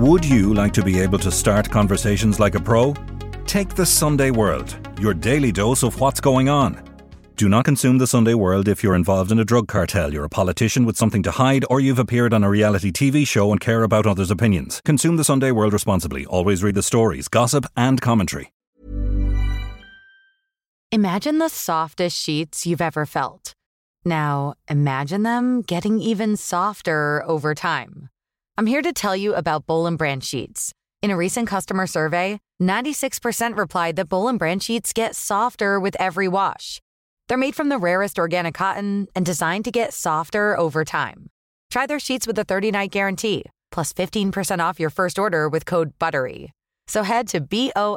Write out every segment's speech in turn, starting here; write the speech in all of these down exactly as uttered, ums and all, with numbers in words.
Would you like to be able to start conversations like a pro? Take the Sunday World, your daily dose of what's going on. Do not consume the Sunday World if you're involved in a drug cartel, you're a politician with something to hide, or you've appeared on a reality T V show and care about others' opinions. Consume the Sunday World responsibly. Always read the stories, gossip and commentary. Imagine the softest sheets you've ever felt. Now, imagine them getting even softer over time. I'm here to tell you about Boll and Branch sheets. In a recent customer survey, ninety-six percent replied that Boll and Branch sheets get softer with every wash. They're made from the rarest organic cotton and designed to get softer over time. Try their sheets with a thirty-night guarantee, plus fifteen percent off your first order with code BUTTERY. So head to boll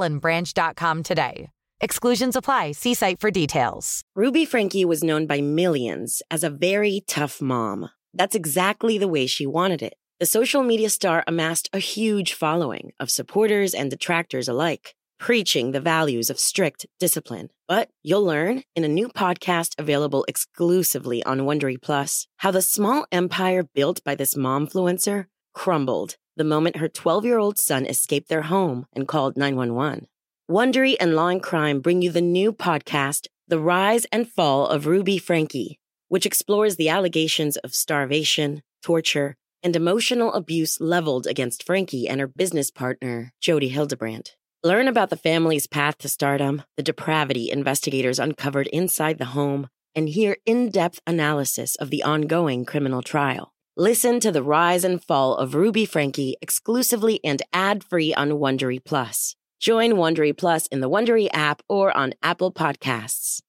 and branch dot com today. Exclusions apply. See site for details. Ruby Franke was known by millions as a very tough mom. That's exactly the way she wanted it. The social media star amassed a huge following of supporters and detractors alike, preaching the values of strict discipline. But you'll learn in a new podcast available exclusively on Wondery Plus how the small empire built by this momfluencer crumbled the moment her twelve-year-old son escaped their home and called nine one one. Wondery and Law and Crime bring you the new podcast, The Rise and Fall of Ruby Franke, which explores the allegations of starvation, torture, and emotional abuse leveled against Franke and her business partner, Jody Hildebrandt. Learn about the family's path to stardom, the depravity investigators uncovered inside the home, and hear in-depth analysis of the ongoing criminal trial. Listen to The Rise and Fall of Ruby Franke exclusively and ad-free on Wondery Plus. Join Wondery Plus in the Wondery app or on Apple Podcasts.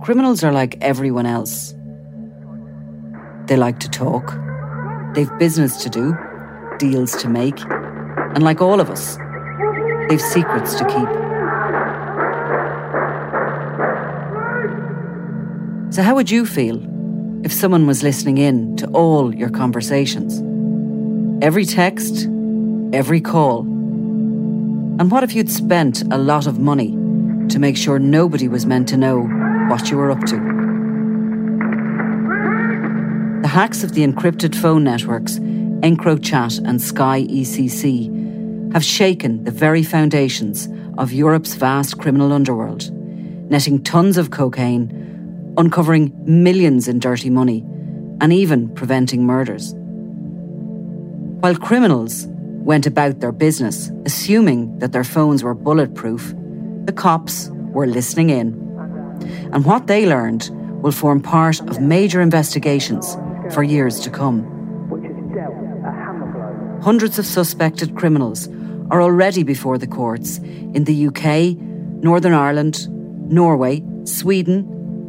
Criminals are like everyone else. They like to talk. They've business to do, deals to make, and like all of us, they've secrets to keep. So how would you feel if someone was listening in to all your conversations? Every text, every call. And what if you'd spent a lot of money to make sure nobody was meant to know what you were up to? The hacks of the encrypted phone networks EncroChat and Sky E C C have shaken the very foundations of Europe's vast criminal underworld, netting tons of cocaine, uncovering millions in dirty money, and even preventing murders. While criminals went about their business assuming that their phones were bulletproof, the cops were listening in. And what they learned will form part of major investigations for years to come. Hundreds of suspected criminals are already before the courts in the U K, Northern Ireland, Norway, Sweden,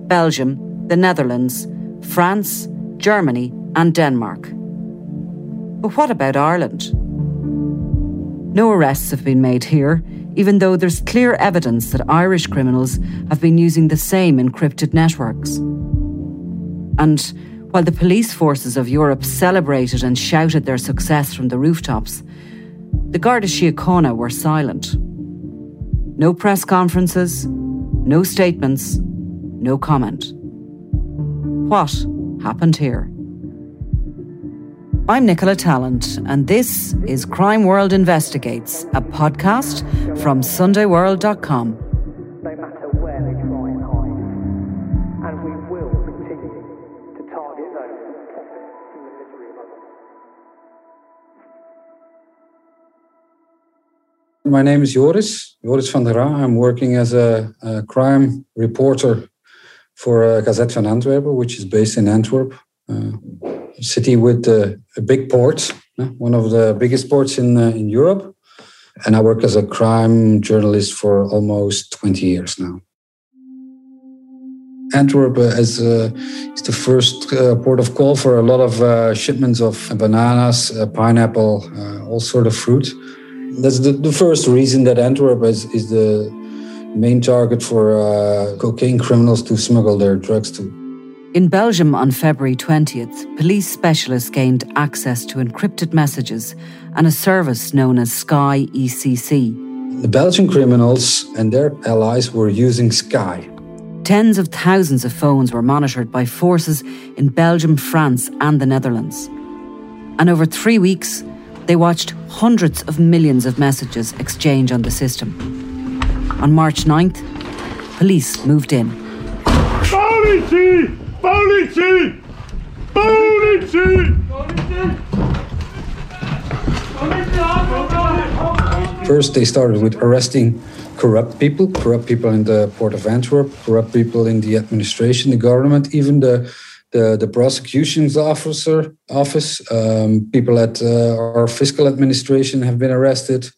Belgium, the Netherlands, France, Germany, and Denmark. But what about Ireland? No arrests have been made here, even though there's clear evidence that Irish criminals have been using the same encrypted networks. And while the police forces of Europe celebrated and shouted their success from the rooftops, the Garda Síochána were silent. No press conferences, no statements, no comment. What happened here? I'm Nicola Tallent, and this is Crime World Investigates, a podcast from sunday world dot com. My name is Joris, Joris van der Ra. I'm working as a, a crime reporter for uh, Gazet van Antwerpen, which is based in Antwerp, uh, a city with uh, a big port, uh, one of the biggest ports in uh, in Europe. And I work as a crime journalist for almost twenty years now. Antwerp uh, is, uh, is the first uh, port of call for a lot of uh, shipments of bananas, uh, pineapple, uh, all sort of fruit. That's the, the first reason that Antwerp is, is the main target for uh, cocaine criminals to smuggle their drugs to. In Belgium on February twentieth, police specialists gained access to encrypted messages and a service known as Sky E C C. The Belgian criminals and their allies were using Sky. Tens of thousands of phones were monitored by forces in Belgium, France and the Netherlands. And over three weeks, they watched hundreds of millions of messages exchanged on the system. On March ninth, police moved in. Policy! Policy! Policy! First, they started with arresting corrupt people, corrupt people in the port of Antwerp, corrupt people in the administration, the government, even the the, the prosecution's officer office. Um, people at uh, our fiscal administration have been arrested.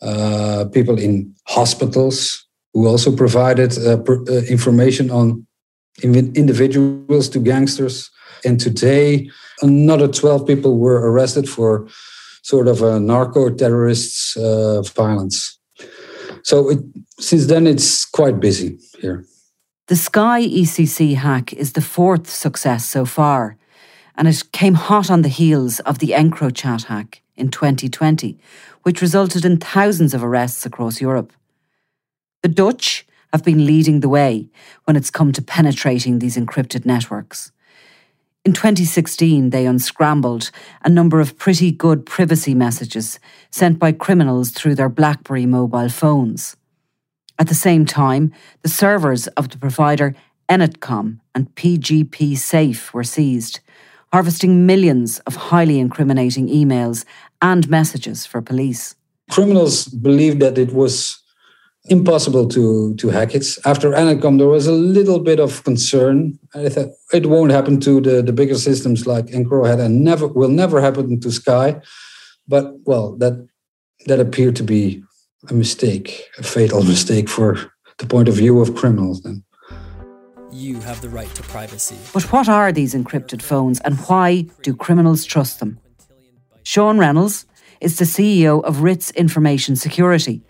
Uh, people in hospitals who also provided uh, pr- uh, information on in- individuals to gangsters. And today, another twelve people were arrested for sort of a narco-terrorists uh, violence. So it, since then, it's quite busy here. The Sky E C C hack is the fourth success so far, and it came hot on the heels of the EncroChat hack in twenty twenty, which resulted in thousands of arrests across Europe. The Dutch have been leading the way when it's come to penetrating these encrypted networks. In twenty sixteen, they unscrambled a number of pretty good privacy messages sent by criminals through their BlackBerry mobile phones. At the same time, the servers of the provider Enetcom and P G P Safe were seized, harvesting millions of highly incriminating emails and messages for police. Criminals believed that it was impossible to, to hack it. After Enetcom, there was a little bit of concern. I thought it won't happen to the, the bigger systems like Encro had, and never will never happen to Sky. But well, that that appeared to be a mistake, a fatal mistake for the point of view of criminals then. You have the right to privacy. But what are these encrypted phones and why do criminals trust them? Sean Reynolds is the C E O of Ritz Information Security,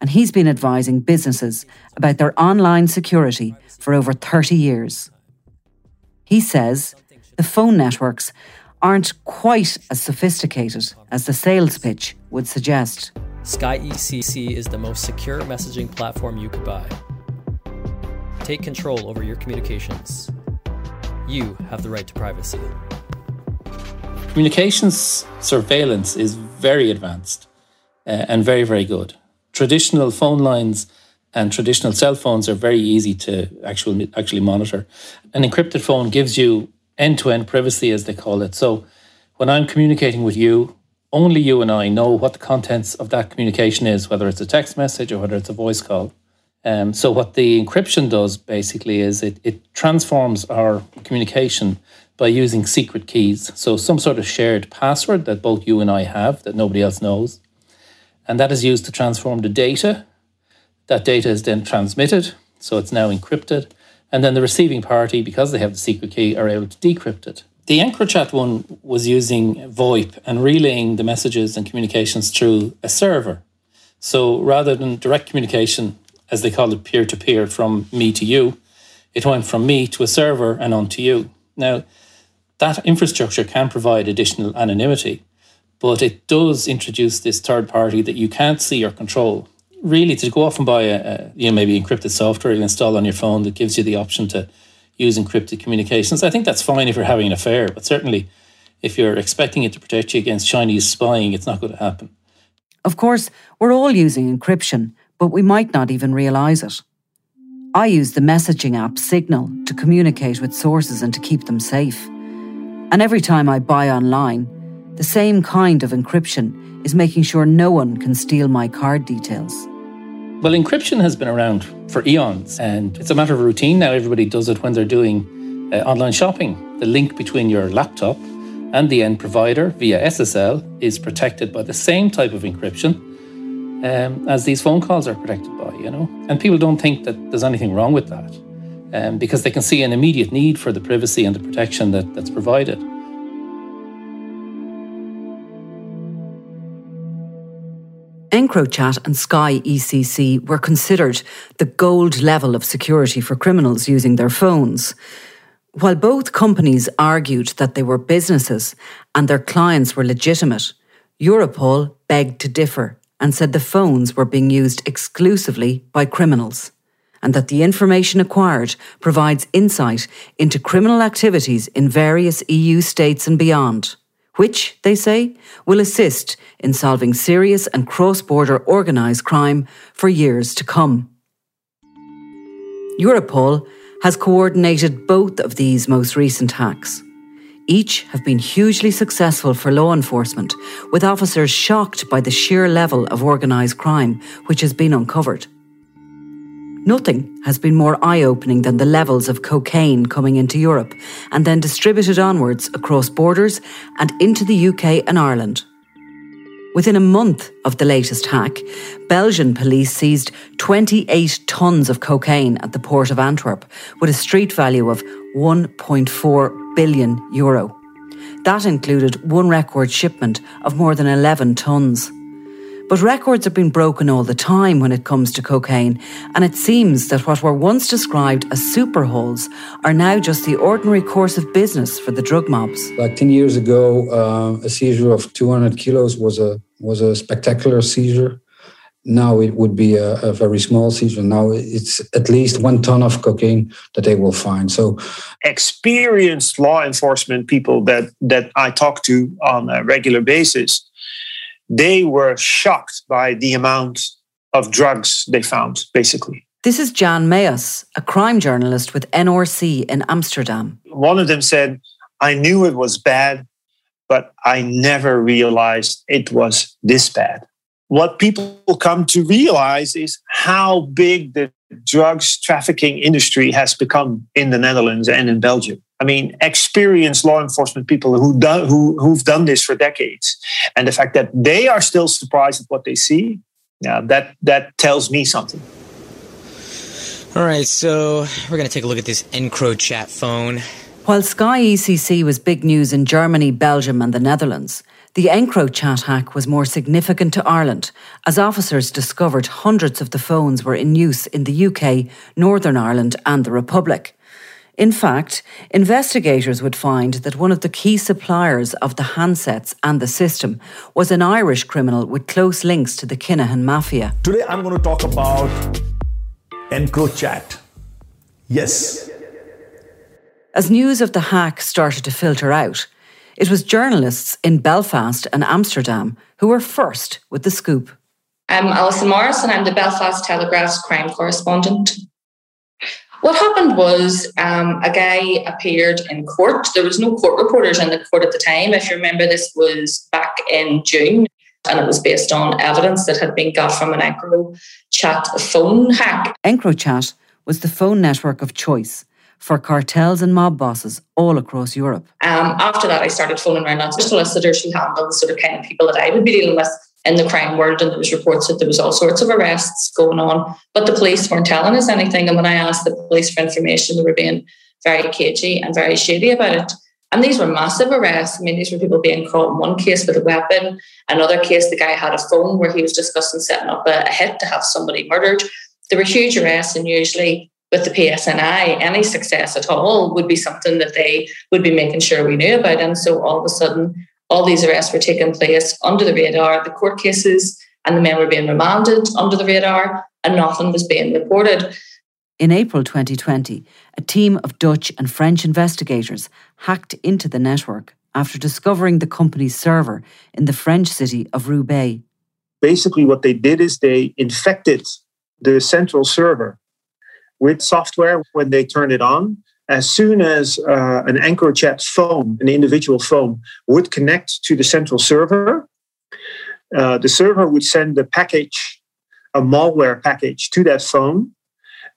and he's been advising businesses about their online security for over thirty years. He says the phone networks aren't quite as sophisticated as the sales pitch would suggest. Sky E C C is the most secure messaging platform you could buy. Take control over your communications. You have the right to privacy. Communications surveillance is very advanced uh, and very, very good. Traditional phone lines and traditional cell phones are very easy to actually, actually monitor. An encrypted phone gives you end-to-end privacy, as they call it. So when I'm communicating with you, only you and I know what the contents of that communication is, whether it's a text message or whether it's a voice call. Um, so what the encryption does basically is it, it transforms our communication by using secret keys. So some sort of shared password that both you and I have that nobody else knows. And that is used to transform the data. That data is then transmitted, so it's now encrypted. And then the receiving party, because they have the secret key, are able to decrypt it. The EncroChat one was using VoIP and relaying the messages and communications through a server. So rather than direct communication, as they call it, peer-to-peer from me to you, it went from me to a server and on to you. Now, that infrastructure can provide additional anonymity, but it does introduce this third party that you can't see or control. Really, to go off and buy a, a you know, maybe encrypted software you'll install on your phone that gives you the option to use encrypted communications, I think that's fine if you're having an affair, but certainly if you're expecting it to protect you against Chinese spying, it's not going to happen. Of course, we're all using encryption, but we might not even realise it. I use the messaging app Signal to communicate with sources and to keep them safe. And every time I buy online, the same kind of encryption is making sure no one can steal my card details. Well, encryption has been around for eons, and it's a matter of routine now. Everybody does it when they're doing uh, online shopping. The link between your laptop and the end provider via S S L is protected by the same type of encryption um, as these phone calls are protected by, you know. And people don't think that there's anything wrong with that um, because they can see an immediate need for the privacy and the protection that, that's provided. EncroChat and Sky E C C were considered the gold level of security for criminals using their phones. While both companies argued that they were businesses and their clients were legitimate, Europol begged to differ and said the phones were being used exclusively by criminals. and that the information acquired provides insight into criminal activities in various E U states and beyond, which, they say, will assist in solving serious and cross-border organised crime for years to come. Europol has coordinated both of these most recent hacks. Each have been hugely successful for law enforcement, with officers shocked by the sheer level of organised crime which has been uncovered. Nothing has been more eye-opening than the levels of cocaine coming into Europe and then distributed onwards across borders and into the U K and Ireland. Within a month of the latest hack, Belgian police seized twenty-eight tonnes of cocaine at the port of Antwerp with a street value of one point four billion euro. That included one record shipment of more than eleven tonnes. But records have been broken all the time when it comes to cocaine, and it seems that what were once described as superhauls are now just the ordinary course of business for the drug mobs. Like ten years ago, uh, a seizure of two hundred kilos was a was a spectacular seizure. Now it would be a, a very small seizure. Now it's at least one ton of cocaine that they will find. So, experienced law enforcement people that that I talk to on a regular basis, they were shocked by the amount of drugs they found, basically. This is Jan Meus, a crime journalist with N R C in Amsterdam. One of them said, I knew it was bad, but I never realized it was this bad. What people come to realize is how big the drugs trafficking industry has become in the Netherlands and in Belgium. I mean, experienced law enforcement people who do, who, who've done this for decades. And the fact that they are still surprised at what they see, yeah, that, that tells me something. All right, so we're going to take a look at this EncroChat phone. While Sky E C C was big news in Germany, Belgium and the Netherlands, the EncroChat hack was more significant to Ireland, as officers discovered hundreds of the phones were in use in the U K, Northern Ireland and the Republic. In fact, investigators would find that one of the key suppliers of the handsets and the system was an Irish criminal with close links to the Kinnahan Mafia. Today I'm going to talk about EncroChat. Yes. As news of the hack started to filter out, it was journalists in Belfast and Amsterdam who were first with the scoop. I'm Alison Morris and I'm the Belfast Telegraph's crime correspondent. What happened was um, a guy appeared in court. There was no court reporters in the court at the time. If you remember, this was back in June, and it was based on evidence that had been got from an EncroChat phone hack. EncroChat was the phone network of choice for cartels and mob bosses all across Europe. Um, after that, I started phoning around lots of solicitors who handled the sort of kind of people that I would be dealing with in the crime world, and there was reports that there was all sorts of arrests going on, but the police weren't telling us anything. And when I asked the police for information, they were being very cagey and very shady about it. And these were massive arrests. I mean, these were people being caught in one case with a weapon. Another case, the guy had a phone where he was discussing setting up a, a hit to have somebody murdered. There were huge arrests, and usually with the P S N I, any success at all would be something that they would be making sure we knew about. And so all of a sudden, all these arrests were taking place under the radar, the court cases, and the men were being remanded under the radar, and nothing was being reported. In April twenty twenty, a team of Dutch and French investigators hacked into the network after discovering the company's server in the French city of Roubaix. Basically, what they did is they infected the central server with software when they turned it on. As soon as uh, an EncroChat phone, an individual phone, would connect to the central server, uh, the server would send a package, a malware package, to that phone,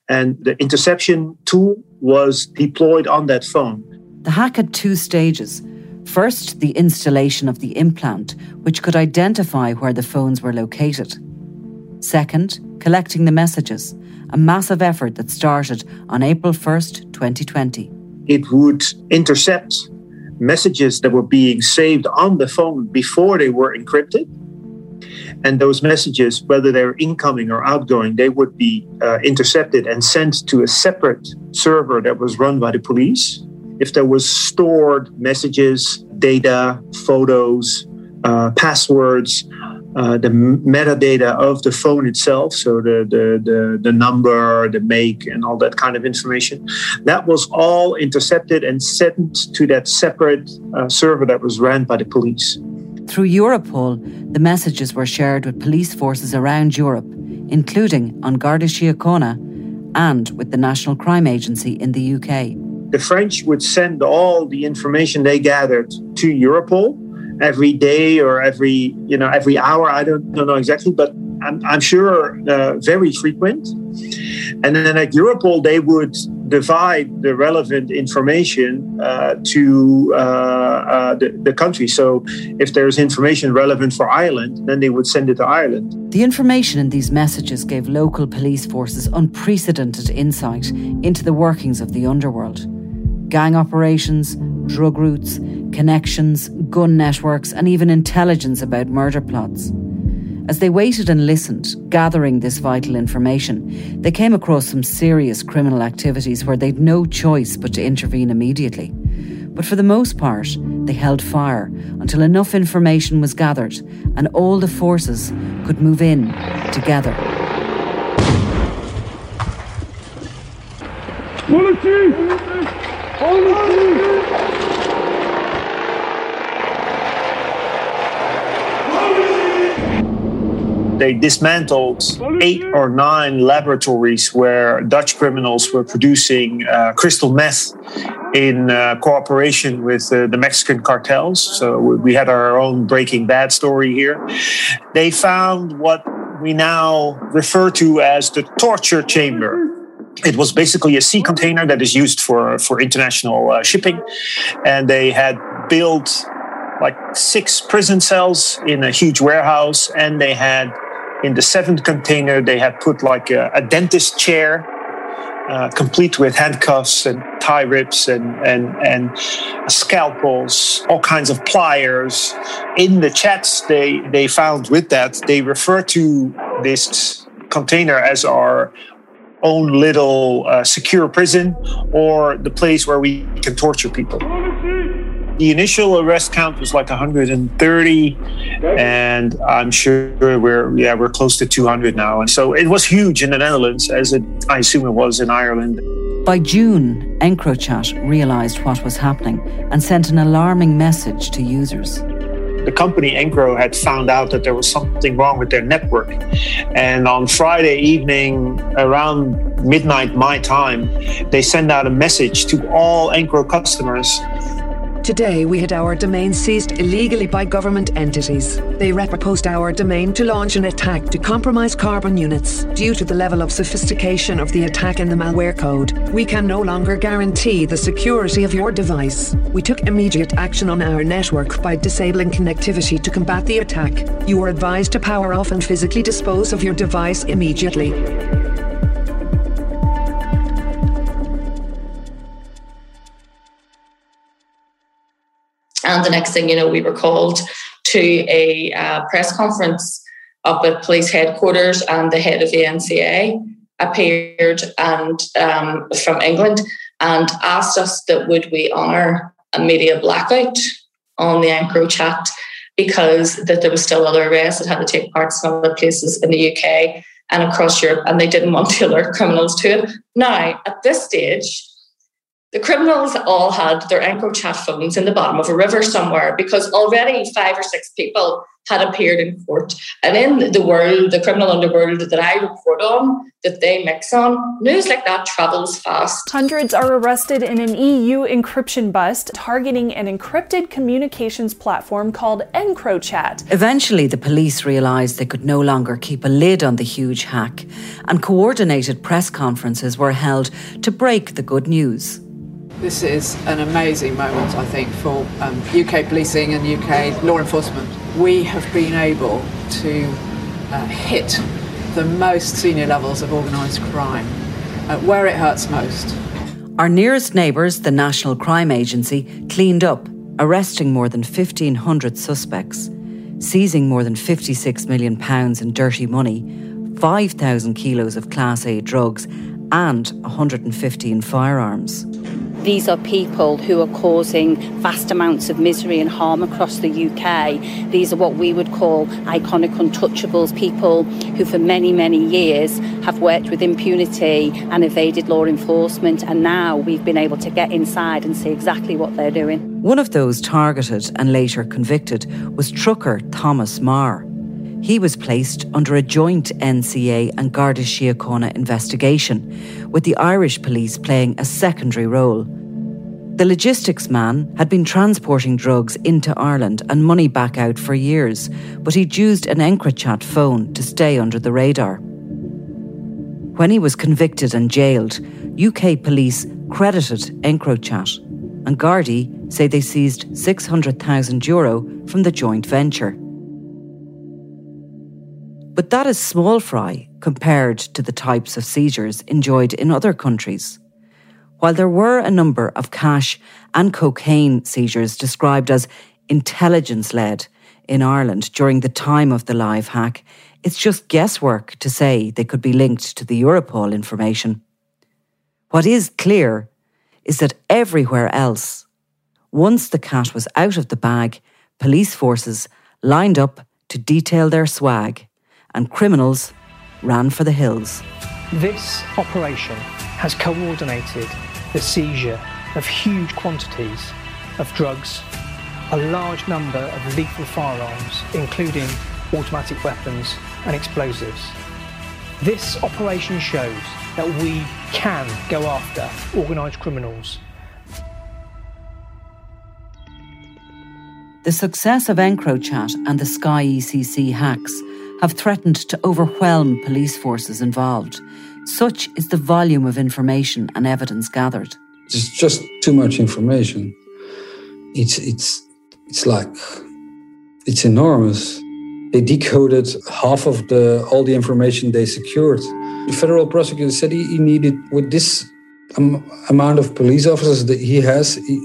and the interception tool was deployed on that phone. The hack had two stages. First, the installation of the implant, which could identify where the phones were located. Second, collecting the messages, a massive effort that started on April first, twenty twenty. It would intercept messages that were being saved on the phone before they were encrypted. And those messages, whether they're incoming or outgoing, they would be uh, intercepted and sent to a separate server that was run by the police. If there was stored messages, data, photos, uh, passwords, uh, the metadata of the phone itself, so the, the, the, the number, the make, and all that kind of information. That was all intercepted and sent to that separate uh, server that was ran by the police. Through Europol, the messages were shared with police forces around Europe, including on Garda Síochána and with the National Crime Agency in the U K. The French would send all the information they gathered to Europol every day or every, you know, every hour. I don't, don't know exactly, but I'm, I'm sure uh, very frequent. And then at Europol, they would divide the relevant information uh, to uh, uh, the, the country. So if there's information relevant for Ireland, then they would send it to Ireland. The information in these messages gave local police forces unprecedented insight into the workings of the underworld. Gang operations, drug routes, connections, gun networks, and even intelligence about murder plots. As they waited and listened, gathering this vital information, they came across some serious criminal activities where they'd no choice but to intervene immediately. But for the most part, they held fire until enough information was gathered and all the forces could move in together. Policy! Policy! They dismantled eight or nine laboratories where Dutch criminals were producing uh, crystal meth in uh, cooperation with uh, the Mexican cartels. So we had our own Breaking Bad story here. They found what we now refer to as the torture chamber. It was basically a sea container that is used for, for international uh, shipping. And they had built like six prison cells in a huge warehouse. And they had, in the seventh container, they had put like a, a dentist chair, uh, complete with handcuffs and tie rips and, and, and scalpels, all kinds of pliers. In the chats they, they found with that, they refer to this container as our own little uh, secure prison or the place where we can torture people. The initial arrest count was like one hundred thirty, and I'm sure we're yeah we're close to two hundred now. And so it was huge in the Netherlands, as it, I assume it was in Ireland. By June, EncroChat realized what was happening and sent an alarming message to users. The company Encro had found out that there was something wrong with their network. And on Friday evening, around midnight my time, they sent out a message to all Encro customers. Today we had our domain seized illegally by government entities. They repurposed our domain to launch an attack to compromise carbon units. Due to the level of sophistication of the attack and the malware code, we can no longer guarantee the security of your device. We took immediate action on our network by disabling connectivity to combat the attack. You are advised to power off and physically dispose of your device immediately. And the next thing you know, we were called to a uh, press conference up at police headquarters, and the head of the N C A appeared and um, from England and asked us that would we honour a media blackout on the EncroChat because that there was still other arrests that had to take part in other places in the U K and across Europe, and they didn't want to alert criminals to it. Now, at this stage, the criminals all had their EncroChat phones in the bottom of a river somewhere because already five or six people had appeared in court. And in the world, the criminal underworld that I report on, that they mix on, news like that travels fast. Hundreds are arrested in an E U encryption bust targeting an encrypted communications platform called EncroChat. Eventually, the police realised they could no longer keep a lid on the huge hack, and coordinated press conferences were held to break the good news. This is an amazing moment, I think, for um, U K policing and U K law enforcement. We have been able to uh, hit the most senior levels of organised crime, uh, where it hurts most. Our nearest neighbours, the National Crime Agency, cleaned up, arresting more than fifteen hundred suspects, seizing more than fifty-six million pounds in dirty money, five thousand kilos of Class A drugs and one hundred fifteen firearms. these are people who are causing vast amounts of misery and harm across the U K. These are what we would call iconic untouchables, people who for many, many years have worked with impunity and evaded law enforcement, and now we've been able to get inside and see exactly what they're doing. One of those targeted and later convicted was trucker Thomas Maher. He was placed under a joint N C A and Garda Síochána investigation, with the Irish police playing a secondary role. The logistics man had been transporting drugs into Ireland and money back out for years, but he'd used an EncroChat phone to stay under the radar. When he was convicted and jailed, U K police credited EncroChat, and Gardaí say they seized six hundred thousand euro from the joint venture. But that is small fry compared to the types of seizures enjoyed in other countries. While there were a number of cash and cocaine seizures described as intelligence-led in Ireland during the time of the live hack, it's just guesswork to say they could be linked to the Europol information. What is clear is that everywhere else, once the cat was out of the bag, police forces lined up to detail their swag, and criminals ran for the hills. This operation has coordinated the seizure of huge quantities of drugs, a large number of lethal firearms, including automatic weapons and explosives. This operation shows that we can go after organised criminals. The success of EncroChat and the Sky E C C hacks have threatened to overwhelm police forces involved. Such is the volume of information and evidence gathered. It's just too much information. It's it's it's like it's enormous. They decoded half of the all the information they secured. The federal prosecutor said he, he needed with this um, amount of police officers that he has, he,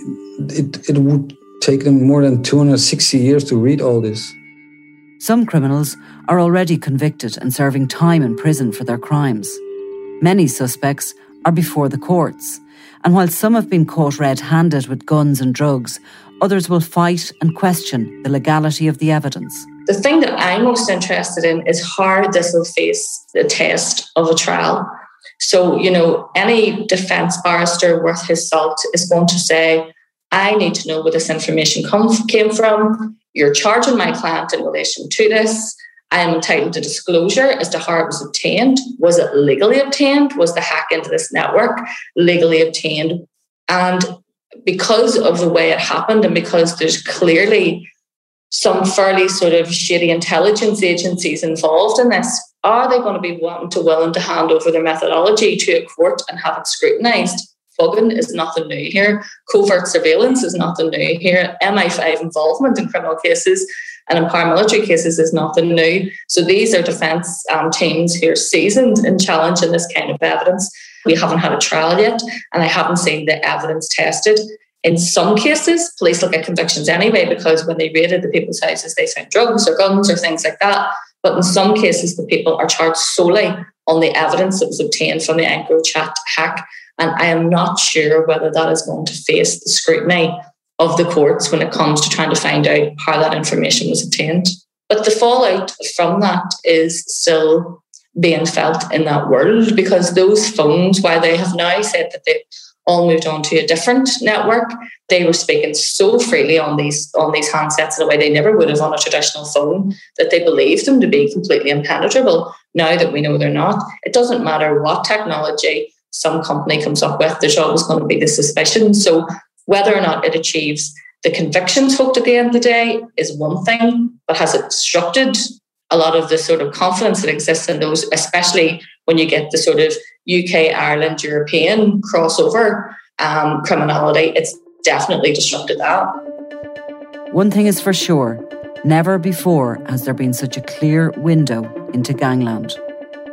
it it would take them more than two hundred sixty years to read all this. Some criminals are already convicted and serving time in prison for their crimes. Many suspects are before the courts, and while some have been caught red-handed with guns and drugs, others will fight and question the legality of the evidence. The thing that I'm most interested in is how this will face the test of a trial. So, you know, any defence barrister worth his salt is going to say, I need to know where this information come, came from. You're charging my client in relation to this. I am entitled to disclosure as to how it was obtained. Was it legally obtained? Was the hack into this network legally obtained? And because of the way it happened, and because there's clearly some fairly sort of shady intelligence agencies involved in this, are they going to be wanting to willing to hand over their methodology to a court and have it scrutinised? Bugging is nothing new here. Covert surveillance is nothing new here. M I five involvement in criminal cases and in paramilitary cases is nothing new. So these are defence um, teams who are seasoned in challenging this kind of evidence. We haven't had a trial yet, and I haven't seen the evidence tested. In some cases, police look at convictions anyway, because when they raided the people's houses, they found drugs or guns or things like that. But in some cases, the people are charged solely on the evidence that was obtained from the EncroChat hack. And I am not sure whether that is going to face the scrutiny of the courts when it comes to trying to find out how that information was obtained. But the fallout from that is still being felt in that world, because those phones, while they have now said that they've all moved on to a different network, they were speaking so freely on these on these handsets in a way they never would have on a traditional phone that they believed them to be completely impenetrable. Now that we know they're not, it doesn't matter what technology some company comes up with, there's always going to be the suspicion. So whether or not it achieves the convictions hoped at the end of the day is one thing, but has it disrupted a lot of the sort of confidence that exists in those, especially when you get the sort of U K, Ireland, European crossover um, criminality? It's definitely disrupted that. One thing is for sure, never before has there been such a clear window into gangland.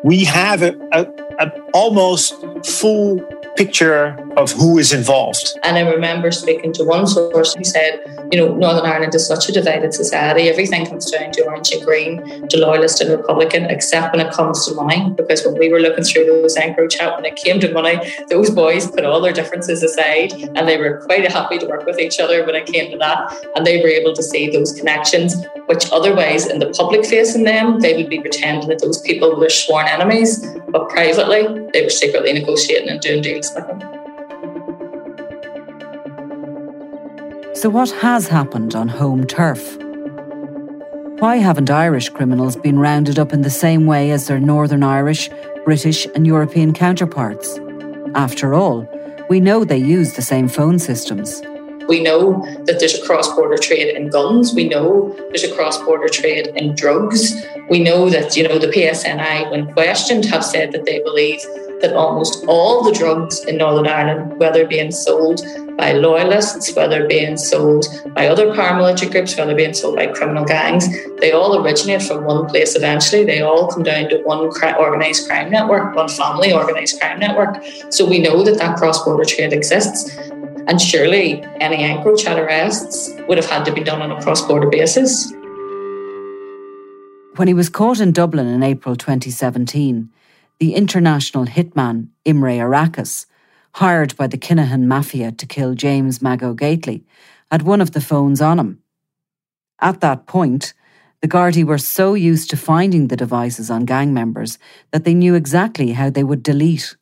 We have a, a, a almost full picture of who is involved. And I remember speaking to one source who said, you know, Northern Ireland is such a divided society. Everything comes down to orange and green, to loyalist and Republican, except when it comes to money. Because when we were looking through those EncroChat, when it came to money, those boys put all their differences aside and they were quite happy to work with each other when it came to that. And they were able to see those connections, which otherwise in the public face in them, they would be pretending that those people were sworn enemies. But privately, they were secretly negotiating and doing deals with them. So what has happened on home turf? Why haven't Irish criminals been rounded up in the same way as their Northern Irish, British and European counterparts? After all, we know they use the same phone systems. We know that there's a cross-border trade in guns. We know there's a cross-border trade in drugs. We know that, you know, the P S N I, when questioned, have said that they believe that almost all the drugs in Northern Ireland, whether being sold by loyalists, whether being sold by other paramilitary groups, whether being sold by criminal gangs, they all originate from one place eventually. They all come down to one organised crime network, one family organised crime network. So we know that that cross-border trade exists. And surely any EncroChat arrests would have had to be done on a cross-border basis. When he was caught in Dublin in April twenty seventeen, the international hitman Imre Arrakis, hired by the Kinnahan Mafia to kill James Mago Gately, had one of the phones on him. At that point, the Gardaí were so used to finding the devices on gang members that they knew exactly how they would delete.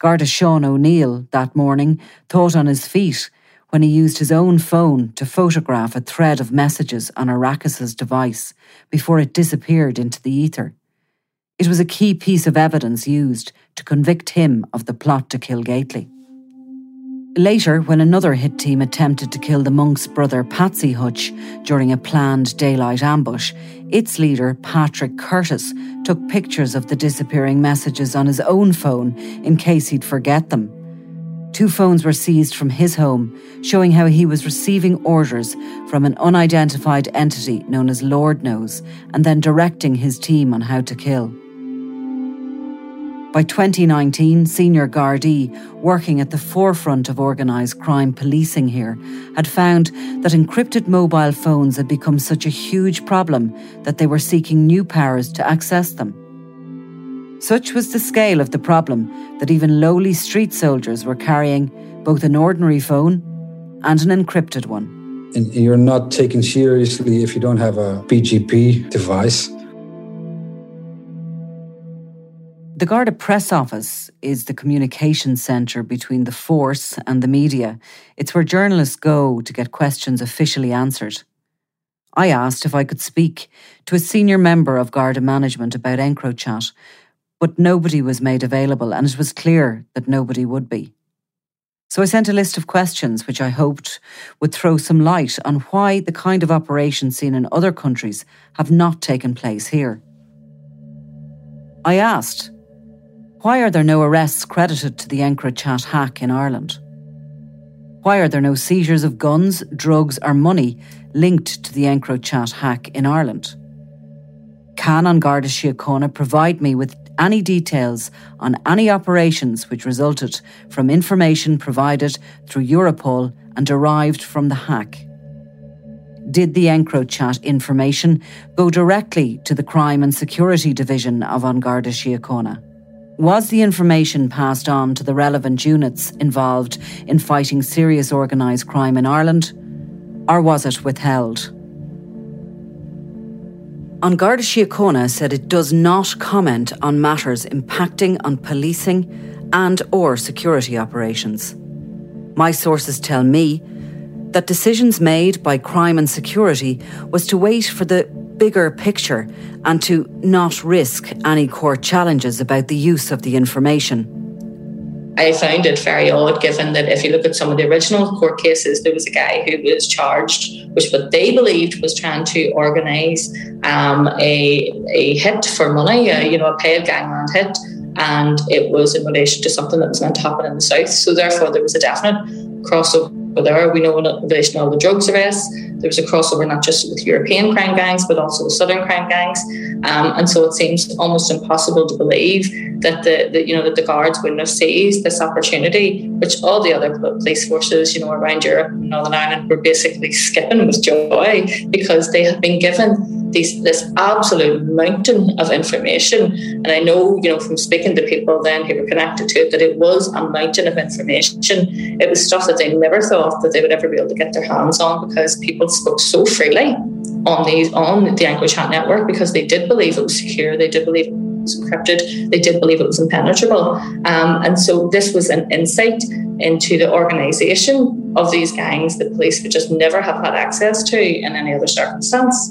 Garda Sean O'Neill, that morning, thought on his feet when he used his own phone to photograph a thread of messages on Arrakis's device before it disappeared into the ether. It was a key piece of evidence used to convict him of the plot to kill Gately. Later, when another hit team attempted to kill the monk's brother Patsy Hutch during a planned daylight ambush, its leader Patrick Curtis took pictures of the disappearing messages on his own phone in case he'd forget them. Two phones were seized from his home, showing how he was receiving orders from an unidentified entity known as Lord Knows and then directing his team on how to kill. By twenty nineteen, senior Gardaí working at the forefront of organised crime policing here had found that encrypted mobile phones had become such a huge problem that they were seeking new powers to access them. Such was the scale of the problem that even lowly street soldiers were carrying both an ordinary phone and an encrypted one. And you're not taken seriously if you don't have a P G P device. The Garda Press Office is the communication centre between the force and the media. It's where journalists go to get questions officially answered. I asked if I could speak to a senior member of Garda management about EncroChat, but nobody was made available and it was clear that nobody would be. So I sent a list of questions which I hoped would throw some light on why the kind of operations seen in other countries have not taken place here. I asked, why are there no arrests credited to the EncroChat hack in Ireland? Why are there no seizures of guns, drugs or money linked to the EncroChat hack in Ireland? Can on Garda Síochána provide me with any details on any operations which resulted from information provided through Europol and derived from the hack? Did the EncroChat information go directly to the Crime and Security Division of Garda Síochána? Was the information passed on to the relevant units involved in fighting serious organised crime in Ireland, or was it withheld? Garda Síochána said it does not comment on matters impacting on policing and or security operations. My sources tell me that decisions made by crime and security was to wait for the bigger picture and to not risk any court challenges about the use of the information. I found it very odd, given that if you look at some of the original court cases, there was a guy who was charged, which what they believed was trying to organise um, a, a hit for money, a, you know, a paid gangland hit, and it was in relation to something that was meant to happen in the south. So therefore there was a definite crossover But there are, we know, in relation to all the drugs arrests, there was a crossover not just with European crime gangs, but also with Southern crime gangs. Um, and so it seems almost impossible to believe that the, the you know, that the guards wouldn't have seized this opportunity, which all the other police forces, you know, around Europe and Northern Ireland were basically skipping with joy, because they had been given these, this absolute mountain of information. And I know, you know, from speaking to people then who were connected to it, that it was a mountain of information. It was stuff that they never thought that they would ever be able to get their hands on, because people spoke so freely on these, on the EncroChat network, because they did believe it was secure, they did believe it was encrypted, they did believe it was impenetrable. Um, and so this was an insight into the organisation of these gangs that police would just never have had access to in any other circumstance.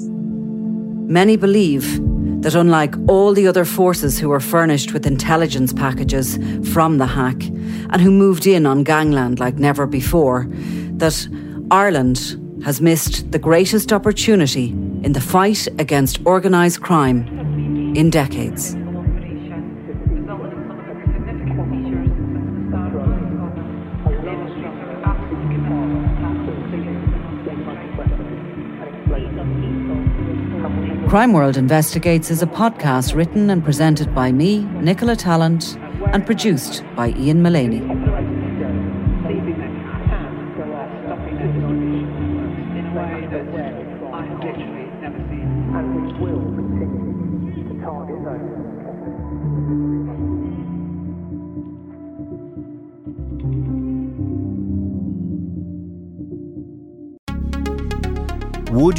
Many believe that unlike all the other forces who were furnished with intelligence packages from the hack and who moved in on gangland like never before, that Ireland has missed the greatest opportunity in the fight against organised crime in decades. Crime World Investigates is a podcast written and presented by me, Nicola Tallent, and produced by Ian Mullaney. Would